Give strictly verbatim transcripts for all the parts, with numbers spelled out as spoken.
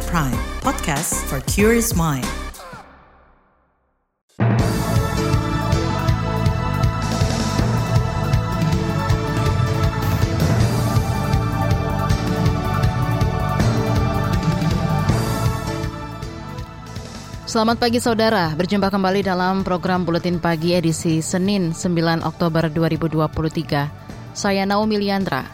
K B R Prime, podcast for curious mind. Selamat pagi saudara, berjumpa kembali dalam program Buletin Pagi edisi Senin sembilan Oktober dua ribu dua puluh tiga. Saya Naomi Liandra.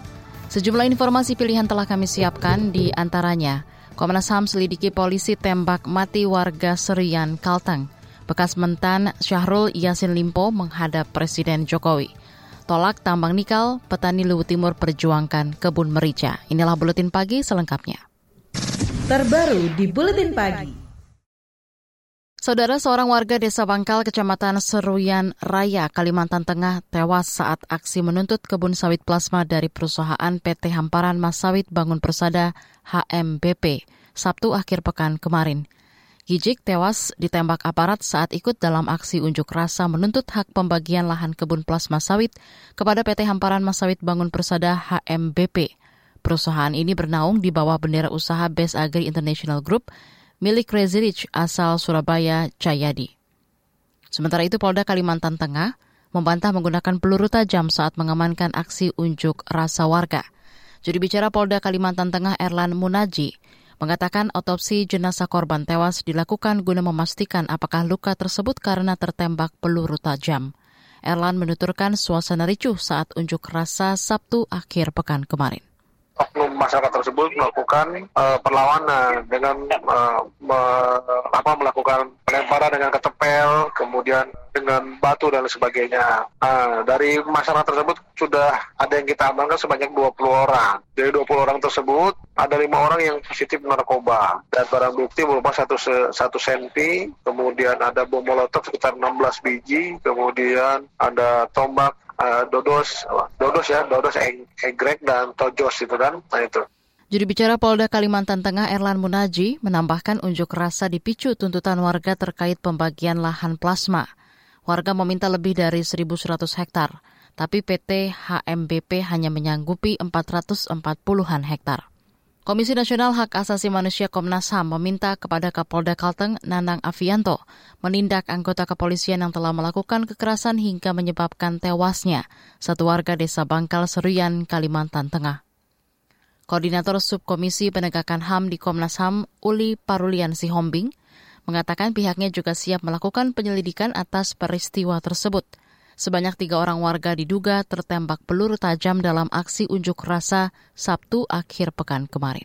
Sejumlah informasi pilihan telah kami siapkan di antaranya. Komnas H A M selidiki polisi tembak mati warga Seruyan, Kalteng. Bekas Mentan Syahrul Yasin Limpo menghadap Presiden Jokowi. Tolak tambang nikal, petani Luwu Timur perjuangkan kebun merica. Inilah Buletin Pagi selengkapnya. Terbaru di Buletin Pagi. Saudara, seorang warga Desa Bangkal, Kecamatan Seruyan Raya, Kalimantan Tengah tewas saat aksi menuntut kebun sawit plasma dari perusahaan P T. Hamparan Mas Sawit Bangun Persada H M B P Sabtu akhir pekan kemarin. Gijik tewas ditembak aparat saat ikut dalam aksi unjuk rasa menuntut hak pembagian lahan kebun plasma sawit kepada P T. Hamparan Mas Sawit Bangun Persada H M B P. Perusahaan ini bernaung di bawah bendera usaha Best Agri International Group milik Crazy Rich asal Surabaya, Cayadi. Sementara itu, Polda Kalimantan Tengah membantah menggunakan peluru tajam saat mengamankan aksi unjuk rasa warga. Juru bicara Polda Kalimantan Tengah Erlan Munaji mengatakan otopsi jenazah korban tewas dilakukan guna memastikan apakah luka tersebut karena tertembak peluru tajam. Erlan menuturkan suasana ricuh saat unjuk rasa Sabtu akhir pekan kemarin. Oknum masyarakat tersebut melakukan uh, perlawanan dengan uh, me, apa, melakukan pelemparan dengan ketepel, kemudian dengan batu dan sebagainya. Uh, dari masyarakat tersebut sudah ada yang kita amankan sebanyak dua puluh orang. Dari dua puluh orang tersebut, ada lima orang yang positif narkoba. Dan barang bukti berupa satu senti, kemudian ada bom molotov sekitar enam belas biji, kemudian ada tombak, Uh, dodos, dodos ya, dodos eg- egrek dan tojos itu kan, nah itu. Juru bicara Polda Kalimantan Tengah Erlan Munaji menambahkan unjuk rasa dipicu tuntutan warga terkait pembagian lahan plasma. Warga meminta lebih dari seribu seratus hektar, tapi P T H M B P hanya menyanggupi empat ratus empat puluhan hektar. Komisi Nasional Hak Asasi Manusia Komnas H A M meminta kepada Kapolda Kalteng Nanang Afianto menindak anggota kepolisian yang telah melakukan kekerasan hingga menyebabkan tewasnya satu warga Desa Bangkal Seruyan, Kalimantan Tengah. Koordinator Subkomisi Penegakan H A M di Komnas H A M, Uli Parulian Sihombing, mengatakan pihaknya juga siap melakukan penyelidikan atas peristiwa tersebut. Sebanyak tiga orang warga diduga tertembak peluru tajam dalam aksi unjuk rasa Sabtu akhir pekan kemarin.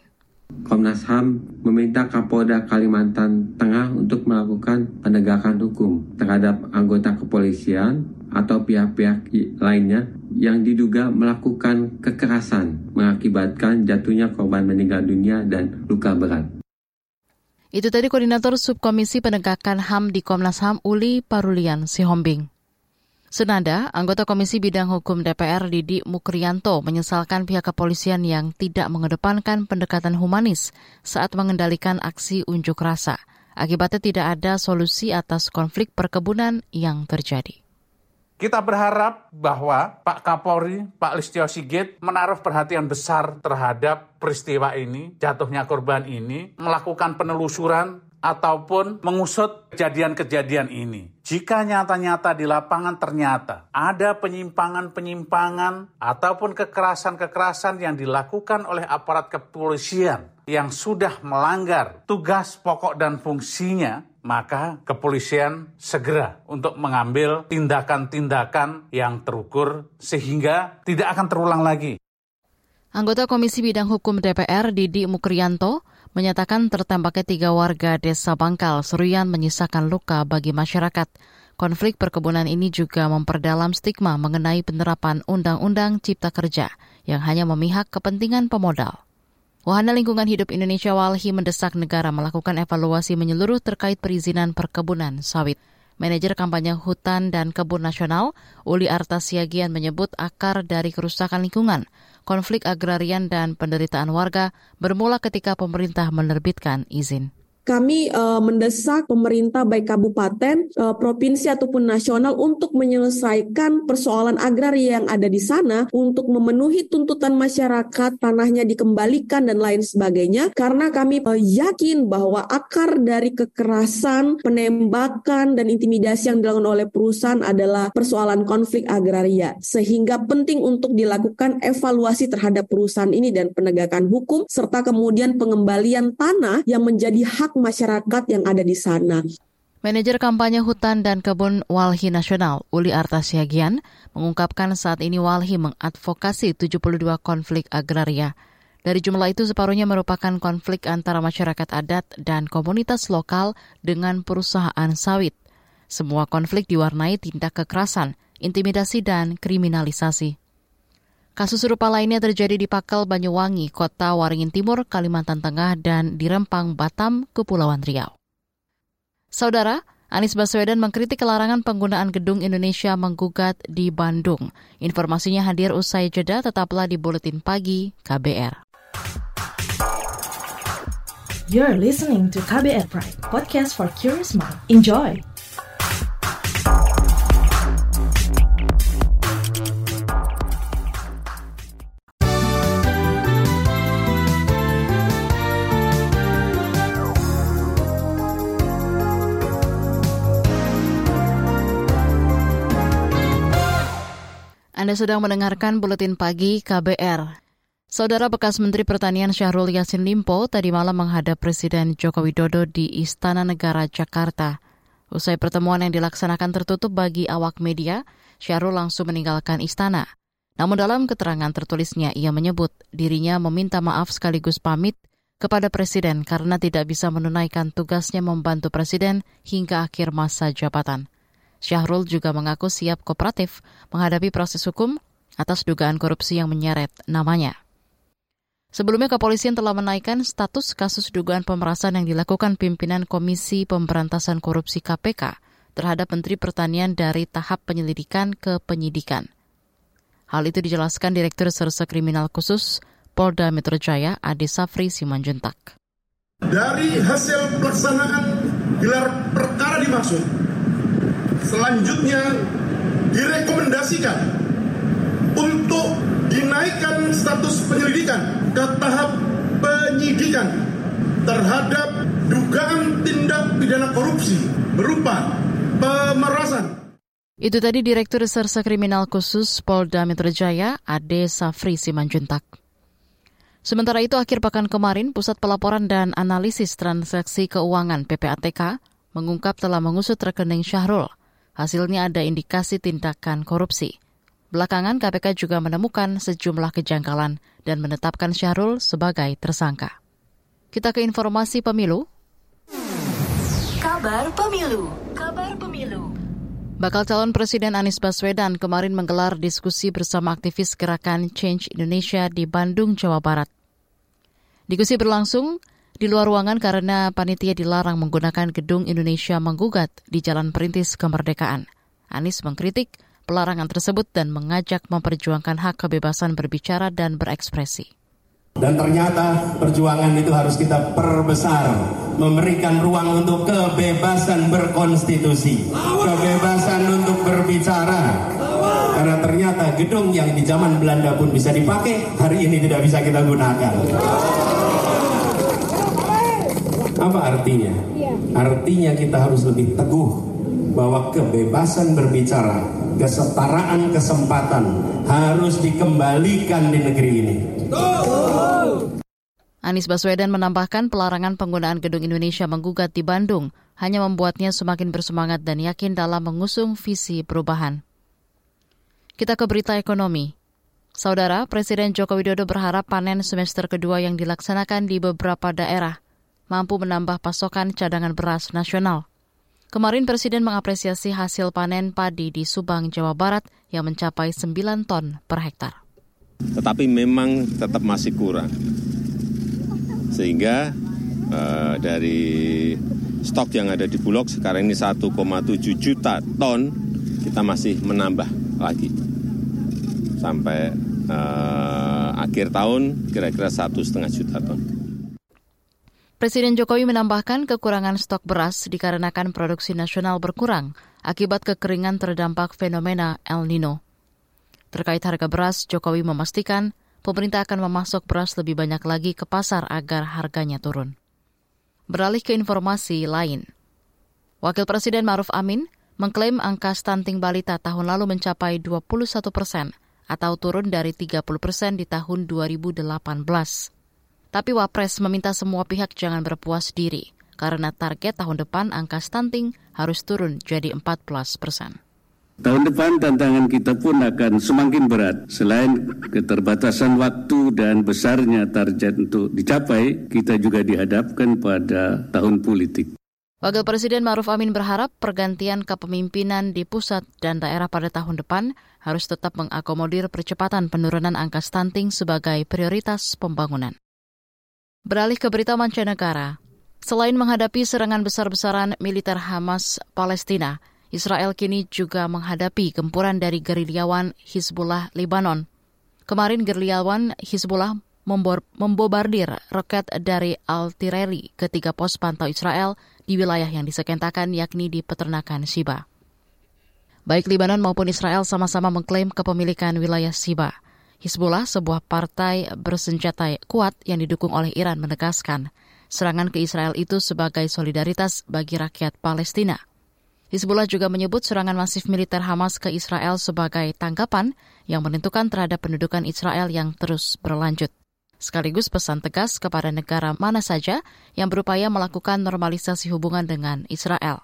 Komnas H A M meminta Kapolda Kalimantan Tengah untuk melakukan penegakan hukum terhadap anggota kepolisian atau pihak-pihak lainnya yang diduga melakukan kekerasan mengakibatkan jatuhnya korban meninggal dunia dan luka berat. Itu tadi Koordinator Subkomisi Penegakan H A M di Komnas H A M Uli Parulian Sihombing. Senada, anggota Komisi Bidang Hukum D P R Didi Mukrianto menyesalkan pihak kepolisian yang tidak mengedepankan pendekatan humanis saat mengendalikan aksi unjuk rasa. Akibatnya tidak ada solusi atas konflik perkebunan yang terjadi. Kita berharap bahwa Pak Kapolri, Pak Listyo Sigit menaruh perhatian besar terhadap peristiwa ini, jatuhnya korban ini, melakukan penelusuran ataupun mengusut kejadian-kejadian ini. Jika nyata-nyata di lapangan ternyata ada penyimpangan-penyimpangan ataupun kekerasan-kekerasan yang dilakukan oleh aparat kepolisian yang sudah melanggar tugas pokok dan fungsinya, maka kepolisian segera untuk mengambil tindakan-tindakan yang terukur sehingga tidak akan terulang lagi. Anggota Komisi Bidang Hukum D P R Didi Mukrianto menyatakan tertembaknya tiga warga Desa Bangkal Seruyan menyisakan luka bagi masyarakat. Konflik perkebunan ini juga memperdalam stigma mengenai penerapan Undang-Undang Cipta Kerja yang hanya memihak kepentingan pemodal. Wahana Lingkungan Hidup Indonesia Walhi mendesak negara melakukan evaluasi menyeluruh terkait perizinan perkebunan sawit. Manajer Kampanye Hutan dan Kebun Nasional, Uli Arta Siagian menyebut akar dari kerusakan lingkungan, konflik agrarian dan penderitaan warga bermula ketika pemerintah menerbitkan izin. Kami uh, mendesak pemerintah baik kabupaten, uh, provinsi ataupun nasional untuk menyelesaikan persoalan agraria yang ada di sana untuk memenuhi tuntutan masyarakat, tanahnya dikembalikan dan lain sebagainya. Karena kami uh, yakin bahwa akar dari kekerasan, penembakan dan intimidasi yang dilakukan oleh perusahaan adalah persoalan konflik agraria. Sehingga penting untuk dilakukan evaluasi terhadap perusahaan ini dan penegakan hukum serta kemudian pengembalian tanah yang menjadi hak masyarakat yang ada di sana. Manajer kampanye hutan dan kebun Walhi Nasional, Uli Arta Siagian, mengungkapkan saat ini Walhi mengadvokasi tujuh puluh dua konflik agraria. Dari jumlah itu separuhnya merupakan konflik antara masyarakat adat dan komunitas lokal dengan perusahaan sawit. Semua konflik diwarnai tindak kekerasan, intimidasi dan kriminalisasi. Kasus serupa lainnya terjadi di Pakal, Banyuwangi, Kota Waringin Timur, Kalimantan Tengah, dan di Rempang, Batam, Kepulauan Riau. Saudara, Anies Baswedan mengkritik larangan penggunaan gedung Indonesia menggugat di Bandung. Informasinya hadir usai jeda, tetaplah di Buletin Pagi K B R. You're listening to K B R Prime, podcast for curious mind. Enjoy! Anda sedang mendengarkan Buletin Pagi K B R. Saudara, bekas Menteri Pertanian Syahrul Yasin Limpo tadi malam menghadap Presiden Joko Widodo di Istana Negara Jakarta. Usai pertemuan yang dilaksanakan tertutup bagi awak media, Syahrul langsung meninggalkan istana. Namun dalam keterangan tertulisnya, ia menyebut dirinya meminta maaf sekaligus pamit kepada Presiden karena tidak bisa menunaikan tugasnya membantu Presiden hingga akhir masa jabatan. Syahrul juga mengaku siap kooperatif menghadapi proses hukum atas dugaan korupsi yang menyeret namanya. Sebelumnya kepolisian telah menaikkan status kasus dugaan pemerasan yang dilakukan pimpinan Komisi Pemberantasan Korupsi K P K terhadap Menteri Pertanian dari tahap penyelidikan ke penyidikan. Hal itu dijelaskan Direktur Reserse Kriminal Khusus Polda Metro Jaya Ade Safri Simanjuntak. Dari hasil pelaksanaan gelar perkara dimaksud, selanjutnya direkomendasikan untuk dinaikkan status penyelidikan ke tahap penyidikan terhadap dugaan tindak pidana korupsi berupa pemerasan. Itu tadi Direktur Reserse Kriminal Khusus Polda Metro Jaya, Ade Safri Simanjuntak. Sementara itu, akhir pekan kemarin, Pusat Pelaporan dan Analisis Transaksi Keuangan P P A T K mengungkap telah mengusut rekening Syahrul. Hasilnya ada indikasi tindakan korupsi. Belakangan K P K juga menemukan sejumlah kejanggalan dan menetapkan Syahrul sebagai tersangka. Kita ke informasi pemilu. Kabar pemilu. Kabar pemilu. Bakal calon Presiden Anies Baswedan kemarin menggelar diskusi bersama aktivis gerakan Change Indonesia di Bandung, Jawa Barat. Diskusi berlangsung di luar ruangan karena panitia dilarang menggunakan gedung Indonesia menggugat di Jalan Perintis Kemerdekaan. Anies mengkritik pelarangan tersebut dan mengajak memperjuangkan hak kebebasan berbicara dan berekspresi. Dan ternyata perjuangan itu harus kita perbesar, memberikan ruang untuk kebebasan berkonstitusi, kebebasan untuk berbicara. Karena ternyata gedung yang di zaman Belanda pun bisa dipakai, hari ini tidak bisa kita gunakan. Apa artinya? Artinya kita harus lebih teguh bahwa kebebasan berbicara, kesetaraan kesempatan harus dikembalikan di negeri ini. Anies Baswedan menambahkan pelarangan penggunaan gedung Indonesia menggugat di Bandung hanya membuatnya semakin bersemangat dan yakin dalam mengusung visi perubahan. Kita ke berita ekonomi. Saudara, Presiden Joko Widodo berharap panen semester kedua yang dilaksanakan di beberapa daerah mampu menambah pasokan cadangan beras nasional. Kemarin Presiden mengapresiasi hasil panen padi di Subang, Jawa Barat yang mencapai sembilan ton per hektar. Tetapi memang tetap masih kurang. Sehingga eh, dari stok yang ada di Bulog sekarang ini satu koma tujuh juta ton, kita masih menambah lagi. Sampai eh, akhir tahun kira-kira satu koma lima juta ton. Presiden Jokowi menambahkan kekurangan stok beras dikarenakan produksi nasional berkurang akibat kekeringan terdampak fenomena El Nino. Terkait harga beras, Jokowi memastikan pemerintah akan memasok beras lebih banyak lagi ke pasar agar harganya turun. Beralih ke informasi lain. Wakil Presiden Maruf Amin mengklaim angka stunting balita tahun lalu mencapai dua puluh satu persen atau turun dari tiga puluh persen di tahun dua ribu delapan belas. Tapi Wapres meminta semua pihak jangan berpuas diri, karena target tahun depan angka stunting harus turun jadi empat belas persen. Tahun depan tantangan kita pun akan semakin berat. Selain keterbatasan waktu dan besarnya target untuk dicapai, kita juga dihadapkan pada tahun politik. Wakil Presiden Maruf Amin berharap pergantian kepemimpinan di pusat dan daerah pada tahun depan harus tetap mengakomodir percepatan penurunan angka stunting sebagai prioritas pembangunan. Beralih ke berita mancanegara. Selain menghadapi serangan besar-besaran militer Hamas Palestina, Israel kini juga menghadapi gempuran dari gerilyawan Hizbullah Lebanon. Kemarin gerilyawan Hizbullah membor- membombardir roket dari artileri ke tiga pos pantau Israel di wilayah yang disengketakan, yakni di peternakan Shiba. Baik Lebanon maupun Israel sama-sama mengklaim kepemilikan wilayah Shiba. Hizbullah, sebuah partai bersenjata kuat yang didukung oleh Iran, menegaskan serangan ke Israel itu sebagai solidaritas bagi rakyat Palestina. Hizbullah juga menyebut serangan masif militer Hamas ke Israel sebagai tanggapan yang menentukan terhadap pendudukan Israel yang terus berlanjut. Sekaligus pesan tegas kepada negara mana saja yang berupaya melakukan normalisasi hubungan dengan Israel.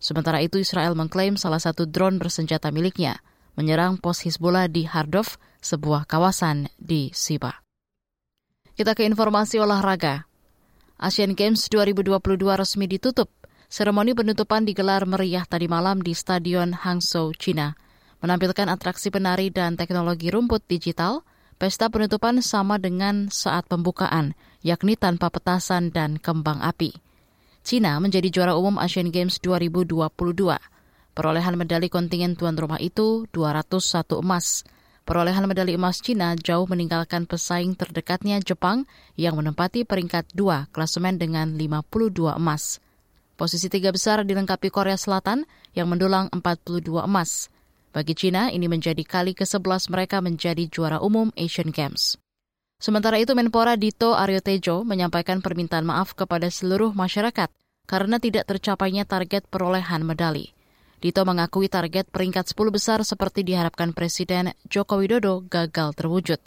Sementara itu, Israel mengklaim salah satu drone bersenjata miliknya menyerang pos Hizbullah di Hardov, sebuah kawasan di Shiba. Kita ke informasi olahraga. Asian Games dua ribu dua puluh dua resmi ditutup. Seremoni penutupan digelar meriah tadi malam di Stadion Hangzhou, China. Menampilkan atraksi penari dan teknologi rumput digital, pesta penutupan sama dengan saat pembukaan, yakni tanpa petasan dan kembang api. China menjadi juara umum Asian Games dua ribu dua puluh dua. Perolehan medali kontingen tuan rumah itu dua ratus satu emas. Perolehan medali emas Cina jauh meninggalkan pesaing terdekatnya Jepang yang menempati peringkat dua klasemen dengan lima puluh dua emas. Posisi tiga besar dilengkapi Korea Selatan yang mendulang empat puluh dua emas. Bagi Cina, ini menjadi kali kesebelas mereka menjadi juara umum Asian Games. Sementara itu, Menpora Dito Aryotejo menyampaikan permintaan maaf kepada seluruh masyarakat karena tidak tercapainya target perolehan medali. Dito mengakui target peringkat sepuluh besar seperti diharapkan Presiden Joko Widodo gagal terwujud.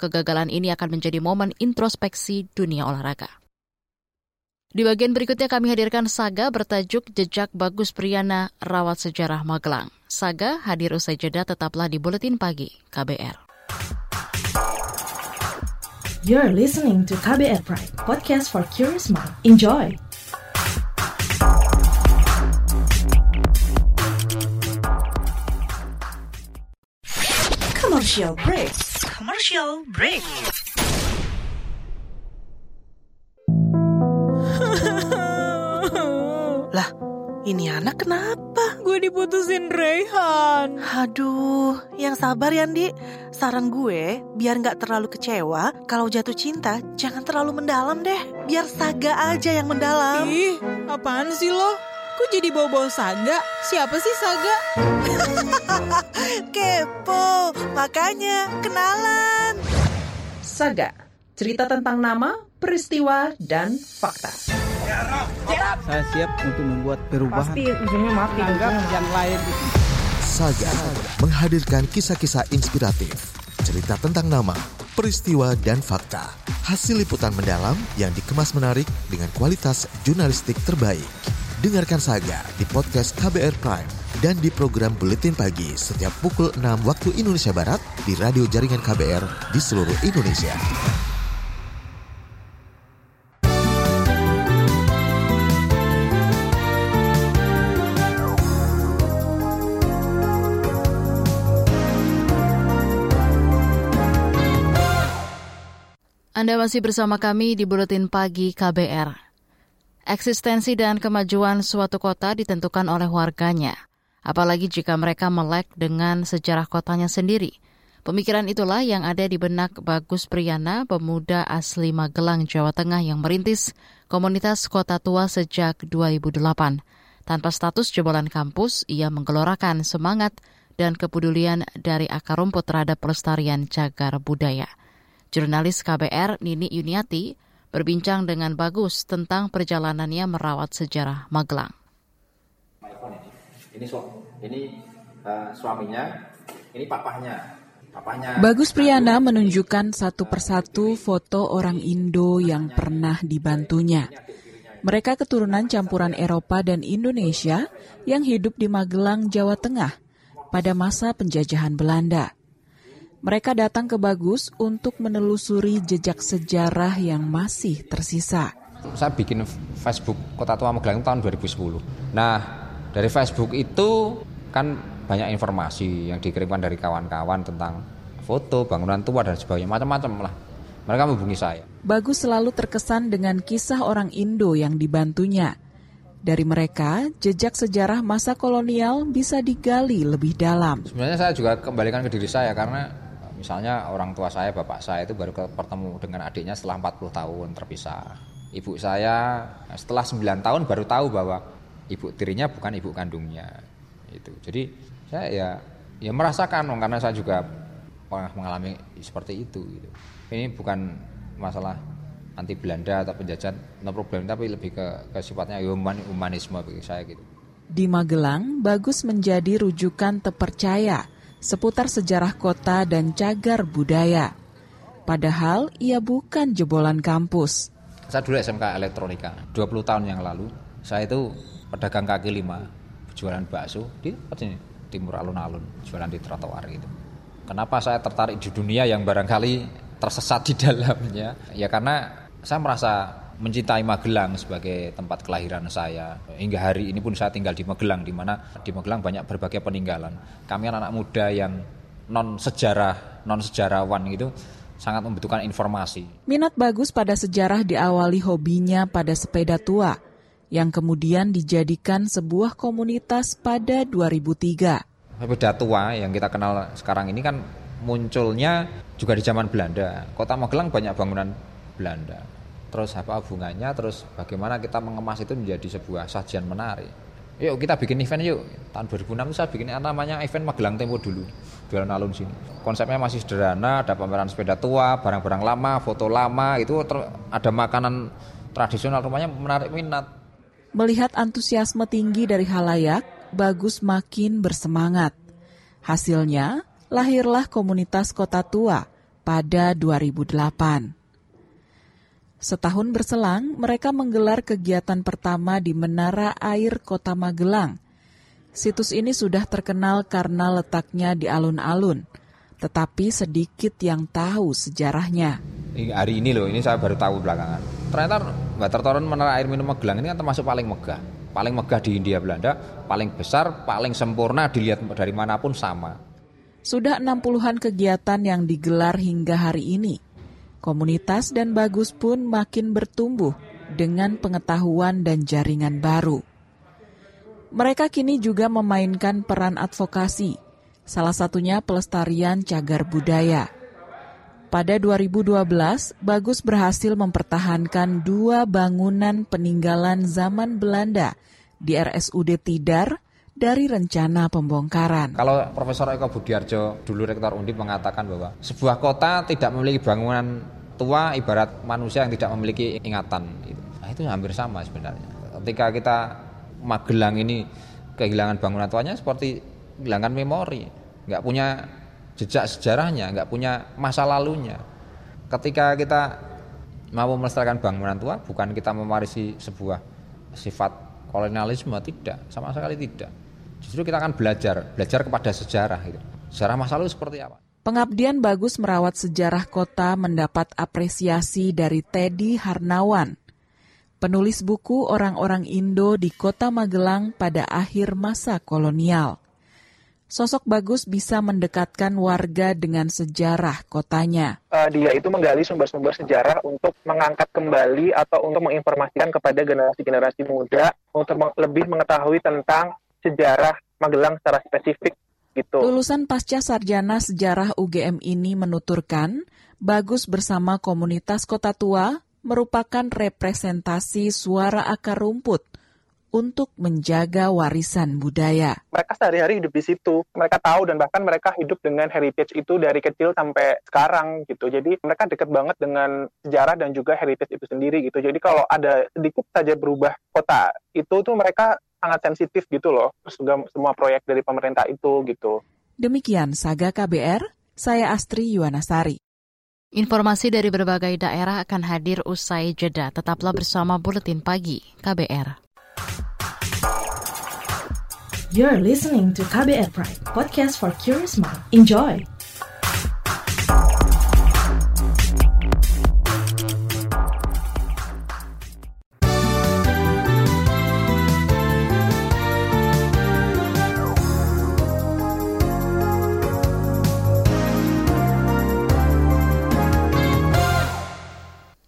Kegagalan ini akan menjadi momen introspeksi dunia olahraga. Di bagian berikutnya kami hadirkan saga bertajuk Jejak Bagus Priyana Rawat Sejarah Magelang. Saga hadir usai jeda, tetaplah di Buletin Pagi K B R. You're listening to K B R Prime, podcast for curious mind. Enjoy! Commercial break. Commercial break. Lah, ini anak kenapa? Gue diputusin Raihan. Aduh, yang sabar ya, Andi. Saran gue, biar gak terlalu kecewa, kalau jatuh cinta, jangan terlalu mendalam deh. Biar Saga aja yang mendalam. Ih, apaan sih lo? Kok jadi bawa-bawa Saga? Siapa sih Saga? Kepo, makanya kenalan. Saga, cerita tentang nama, peristiwa, dan fakta. Saya siap untuk membuat perubahan. Pasti ujungnya mati. Anggap yang lain. Saga menghadirkan kisah-kisah inspiratif, cerita tentang nama, peristiwa, dan fakta. Hasil liputan mendalam yang dikemas menarik dengan kualitas jurnalistik terbaik. Dengarkan Saga di podcast K B R Prime dan di program Buletin Pagi setiap pukul enam waktu Indonesia Barat di radio jaringan K B R di seluruh Indonesia. Anda masih bersama kami di Buletin Pagi K B R. Eksistensi dan kemajuan suatu kota ditentukan oleh warganya, apalagi jika mereka melek dengan sejarah kotanya sendiri. Pemikiran itulah yang ada di benak Bagus Priyana, pemuda asli Magelang, Jawa Tengah yang merintis komunitas Kota Tua sejak dua ribu delapan. Tanpa status jebolan kampus, ia menggelorakan semangat dan kepedulian dari akar rumput terhadap pelestarian cagar budaya. Jurnalis K B R Nini Yuniati berbincang dengan Bagus tentang perjalanannya merawat sejarah Magelang. Ini ini uh, suaminya, ini papahnya. Bagus Priyana menunjukkan satu persatu foto orang Indo yang pernah dibantunya. Mereka keturunan campuran Eropa dan Indonesia yang hidup di Magelang, Jawa Tengah pada masa penjajahan Belanda. Mereka datang ke Bagus untuk menelusuri jejak sejarah yang masih tersisa. Saya bikin Facebook Kota Tua Magelang tahun dua ribu sepuluh. Nah, dari Facebook itu kan banyak informasi yang dikirimkan dari kawan-kawan tentang foto, bangunan tua, dan sebagainya, macam-macam lah. Mereka menghubungi saya. Bagus selalu terkesan dengan kisah orang Indo yang dibantunya. Dari mereka, jejak sejarah masa kolonial bisa digali lebih dalam. Sebenarnya saya juga kembalikan ke diri saya, karena misalnya orang tua saya, bapak saya itu baru bertemu dengan adiknya setelah empat puluh tahun terpisah. Ibu saya setelah sembilan tahun baru tahu bahwa ibu tirinya bukan ibu kandungnya. Itu. Jadi saya ya, ya merasakan, karena saya juga pernah mengalami seperti itu. Gitu. Ini bukan masalah anti Belanda atau penjajahan, no problem, tapi lebih ke, ke sifatnya human, humanisme bagi saya gitu. Di Magelang, Bagus menjadi rujukan terpercaya seputar sejarah kota dan cagar budaya. Padahal ia bukan jebolan kampus. Saya dulu S M K elektronika, dua puluh tahun yang lalu. Saya itu pedagang kaki lima. Jualan bakso di timur alun-alun, jualan di trotoar gitu. Kenapa saya tertarik di dunia yang barangkali tersesat di dalamnya? Ya karena saya merasa mencintai Magelang sebagai tempat kelahiran saya. Hingga hari ini pun saya tinggal di Magelang, di mana di Magelang banyak berbagai peninggalan. Kami anak-anak muda yang non sejarah, non sejarawan gitu, sangat membutuhkan informasi. Minat Bagus pada sejarah diawali hobinya pada sepeda tua, yang kemudian dijadikan sebuah komunitas pada dua ribu tiga. Sepeda tua yang kita kenal sekarang ini kan munculnya juga di zaman Belanda. Kota Magelang banyak bangunan Belanda. Terus apa hubungannya, terus bagaimana kita mengemas itu menjadi sebuah sajian menarik. Yuk kita bikin event yuk. Tahun dua ribu enam saya bikin namanya event Magelang Tempo dulu. Di alun-alun sini. Konsepnya masih sederhana, ada pameran sepeda tua, barang-barang lama, foto lama, itu ada makanan tradisional, rumahnya menarik minat. Melihat antusiasme tinggi dari halayak, Bagus makin bersemangat. Hasilnya, lahirlah komunitas Kota Tua pada dua ribu delapan. Setahun berselang, mereka menggelar kegiatan pertama di Menara Air Kota Magelang. Situs ini sudah terkenal karena letaknya di alun-alun, tetapi sedikit yang tahu sejarahnya. Hari ini loh, ini saya baru tahu belakangan. Ternyata Water Toren Menara Air Minum Magelang ini kan termasuk paling megah. Paling megah di Hindia Belanda, paling besar, paling sempurna, dilihat dari manapun sama. Sudah enam puluhan kegiatan yang digelar hingga hari ini. Komunitas dan Bagus pun makin bertumbuh dengan pengetahuan dan jaringan baru. Mereka kini juga memainkan peran advokasi, salah satunya pelestarian cagar budaya. Pada dua ribu dua belas, Bagus berhasil mempertahankan dua bangunan peninggalan zaman Belanda di R S U D Tidar dari rencana pembongkaran. Kalau Profesor Eko Budiarjo, dulu Rektor Undip, mengatakan bahwa sebuah kota tidak memiliki bangunan tua ibarat manusia yang tidak memiliki ingatan. Nah, itu hampir sama sebenarnya. Ketika kita Magelang ini kehilangan bangunan tuanya seperti kehilangan memori, nggak punya jejak sejarahnya, nggak punya masa lalunya. Ketika kita mau melestarikan bangunan tua, bukan kita mewarisi sebuah sifat kolonialisme, tidak, sama sekali tidak. Justru kita akan belajar, belajar kepada sejarah gitu. Sejarah masa lalu seperti apa? Pengabdian Bagus merawat sejarah kota mendapat apresiasi dari Teddy Harnawan, penulis buku Orang-orang Indo di Kota Magelang pada akhir masa kolonial. Sosok Bagus bisa mendekatkan warga dengan sejarah kotanya. Dia itu menggali sumber-sumber sejarah untuk mengangkat kembali atau untuk menginformasikan kepada generasi-generasi muda untuk lebih mengetahui tentang sejarah Magelang secara spesifik. Gitu. Lulusan pasca sarjana sejarah U G M ini menuturkan, Bagus bersama komunitas Kota Tua merupakan representasi suara akar rumput untuk menjaga warisan budaya. Mereka sehari-hari hidup di situ. Mereka tahu dan bahkan mereka hidup dengan heritage itu dari kecil sampai sekarang gitu. Jadi mereka dekat banget dengan sejarah dan juga heritage itu sendiri gitu. Jadi kalau ada sedikit saja berubah kota itu tuh mereka sangat sensitif gitu loh. Terus juga semua proyek dari pemerintah itu gitu. Demikian Saga K B R, saya Astri Yuwanasari. Informasi dari berbagai daerah akan hadir usai jeda. Tetaplah bersama Buletin Pagi K B R. You're listening to K B R Prime, podcast for curious mind. Enjoy!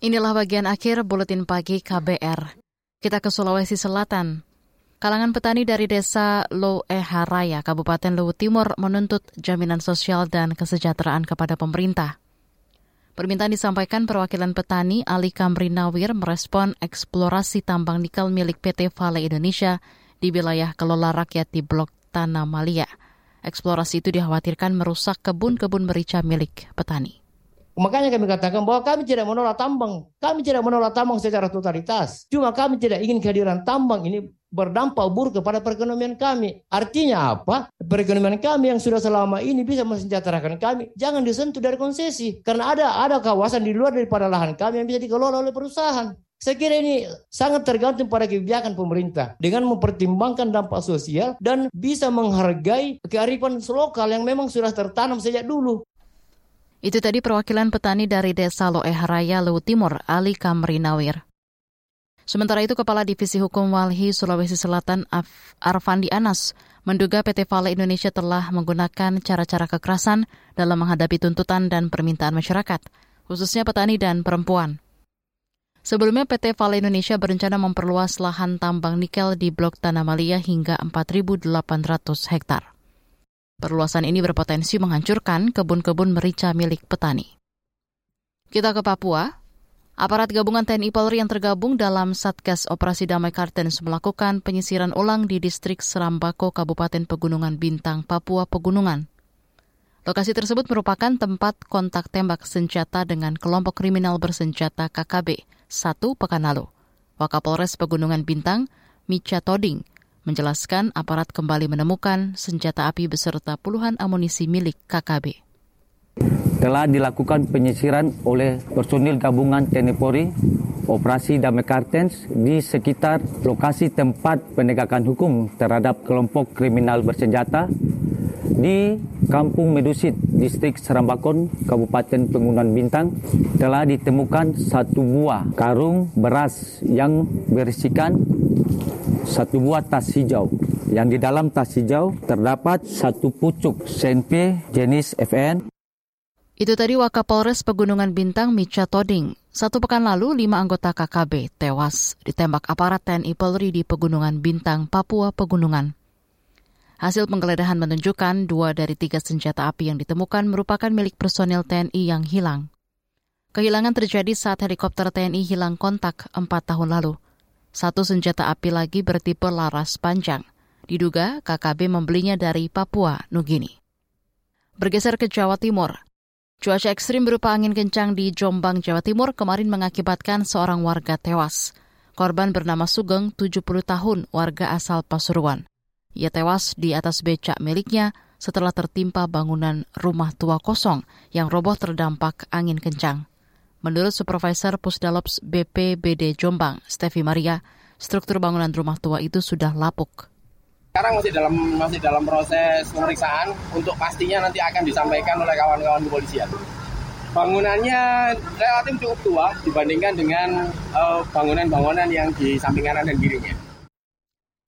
Inilah bagian akhir Buletin Pagi K B R. Kita ke Sulawesi Selatan. Kalangan petani dari desa Loeharaya, Kabupaten Luwu Timur menuntut jaminan sosial dan kesejahteraan kepada pemerintah. Permintaan disampaikan perwakilan petani Ali Kamrinawir merespon eksplorasi tambang nikel milik P T. Vale Indonesia di wilayah kelola rakyat di Blok Tanah Malia. Eksplorasi itu dikhawatirkan merusak kebun-kebun merica milik petani. Makanya kami katakan bahwa kami tidak menolak tambang. Kami tidak menolak tambang secara totalitas. Cuma kami tidak ingin kehadiran tambang ini berdampak buruk kepada perekonomian kami. Artinya apa? Perekonomian kami yang sudah selama ini bisa mensejahterakan kami, jangan disentuh dari konsesi. Karena ada ada kawasan di luar daripada lahan kami yang bisa dikelola oleh perusahaan. Saya kira ini sangat tergantung pada kebijakan pemerintah dengan mempertimbangkan dampak sosial dan bisa menghargai kearifan lokal yang memang sudah tertanam sejak dulu. Itu tadi perwakilan petani dari Desa Loeharaya, Luwu Timur, Ali Kamrinawir. Sementara itu, Kepala Divisi Hukum Walhi, Sulawesi Selatan, Af- Arfandi Anas, menduga P T. Vale Indonesia telah menggunakan cara-cara kekerasan dalam menghadapi tuntutan dan permintaan masyarakat, khususnya petani dan perempuan. Sebelumnya, P T. Vale Indonesia berencana memperluas lahan tambang nikel di Blok Tanah Malia hingga empat ribu delapan ratus hektar. Perluasan ini berpotensi menghancurkan kebun-kebun merica milik petani. Kita ke Papua. Aparat gabungan T N I Polri yang tergabung dalam Satgas Operasi Damai Kartens melakukan penyisiran ulang di distrik Serambako, Kabupaten Pegunungan Bintang, Papua Pegunungan. Lokasi tersebut merupakan tempat kontak tembak senjata dengan kelompok kriminal bersenjata K K B satu pekan lalu. Wakapolres Pegunungan Bintang, Micha Toding, menjelaskan aparat kembali menemukan senjata api beserta puluhan amunisi milik K K B. Telah dilakukan penyisiran oleh personil gabungan T N I Polri, Operasi Damai Kartens di sekitar lokasi tempat penegakan hukum terhadap kelompok kriminal bersenjata di Kampung Medusit, Distrik Serambakon, Kabupaten Pegunungan Bintang. Telah ditemukan satu buah karung beras yang berisikan satu buah tas hijau, yang di dalam tas hijau terdapat satu pucuk C N P jenis F N. Itu tadi Wakapolres Pegunungan Bintang Micha Toding. Satu pekan lalu, lima anggota K K B tewas ditembak aparat T N I Polri di Pegunungan Bintang, Papua Pegunungan. Hasil penggeledahan menunjukkan dua dari tiga senjata api yang ditemukan merupakan milik personil T N I yang hilang. Kehilangan terjadi saat helikopter T N I hilang kontak empat tahun lalu. Satu senjata api lagi bertipe laras panjang. Diduga K K B membelinya dari Papua Nugini. Bergeser ke Jawa Timur. Cuaca ekstrim berupa angin kencang di Jombang, Jawa Timur kemarin mengakibatkan seorang warga tewas. Korban bernama Sugeng, tujuh puluh tahun, warga asal Pasuruan. Ia tewas di atas becak miliknya setelah tertimpa bangunan rumah tua kosong yang roboh terdampak angin kencang. Menurut Supervisor Pusdalops B P B D Jombang, Stevi Maria, struktur bangunan rumah tua itu sudah lapuk. Sekarang masih dalam masih dalam proses pemeriksaan, untuk pastinya nanti akan disampaikan oleh kawan-kawan kepolisian. Bangunannya relatif cukup tua dibandingkan dengan uh, bangunan-bangunan yang di samping kanan dan kirinya.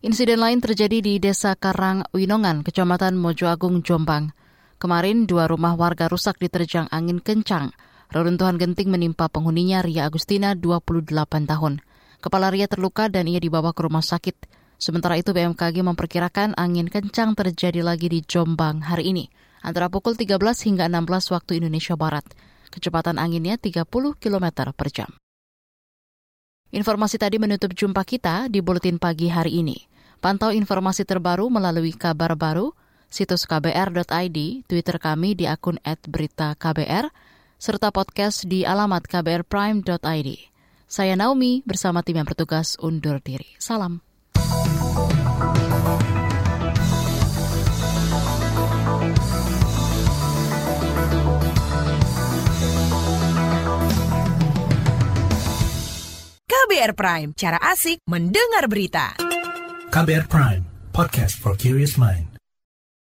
Insiden lain terjadi di Desa Karangwinongan, Kecamatan Mojoagung, Jombang. Kemarin dua rumah warga rusak diterjang angin kencang. Reruntuhan genting menimpa penghuninya, Ria Agustina, dua puluh delapan tahun. Kepala Ria terluka dan ia dibawa ke rumah sakit. Sementara itu B M K G memperkirakan angin kencang terjadi lagi di Jombang hari ini, antara pukul tiga belas hingga enam belas waktu Indonesia Barat. Kecepatan anginnya tiga puluh kilometer per jam. Informasi tadi menutup jumpa kita di Buletin Pagi hari ini. Pantau informasi terbaru melalui kabar baru, situs k b r dot i d, Twitter kami di akun at berita k b r, serta podcast di alamat k b r prime dot i d. Saya Naomi bersama tim yang bertugas undur diri. Salam. K B R Prime, cara asik mendengar berita. K B R Prime, podcast for curious mind.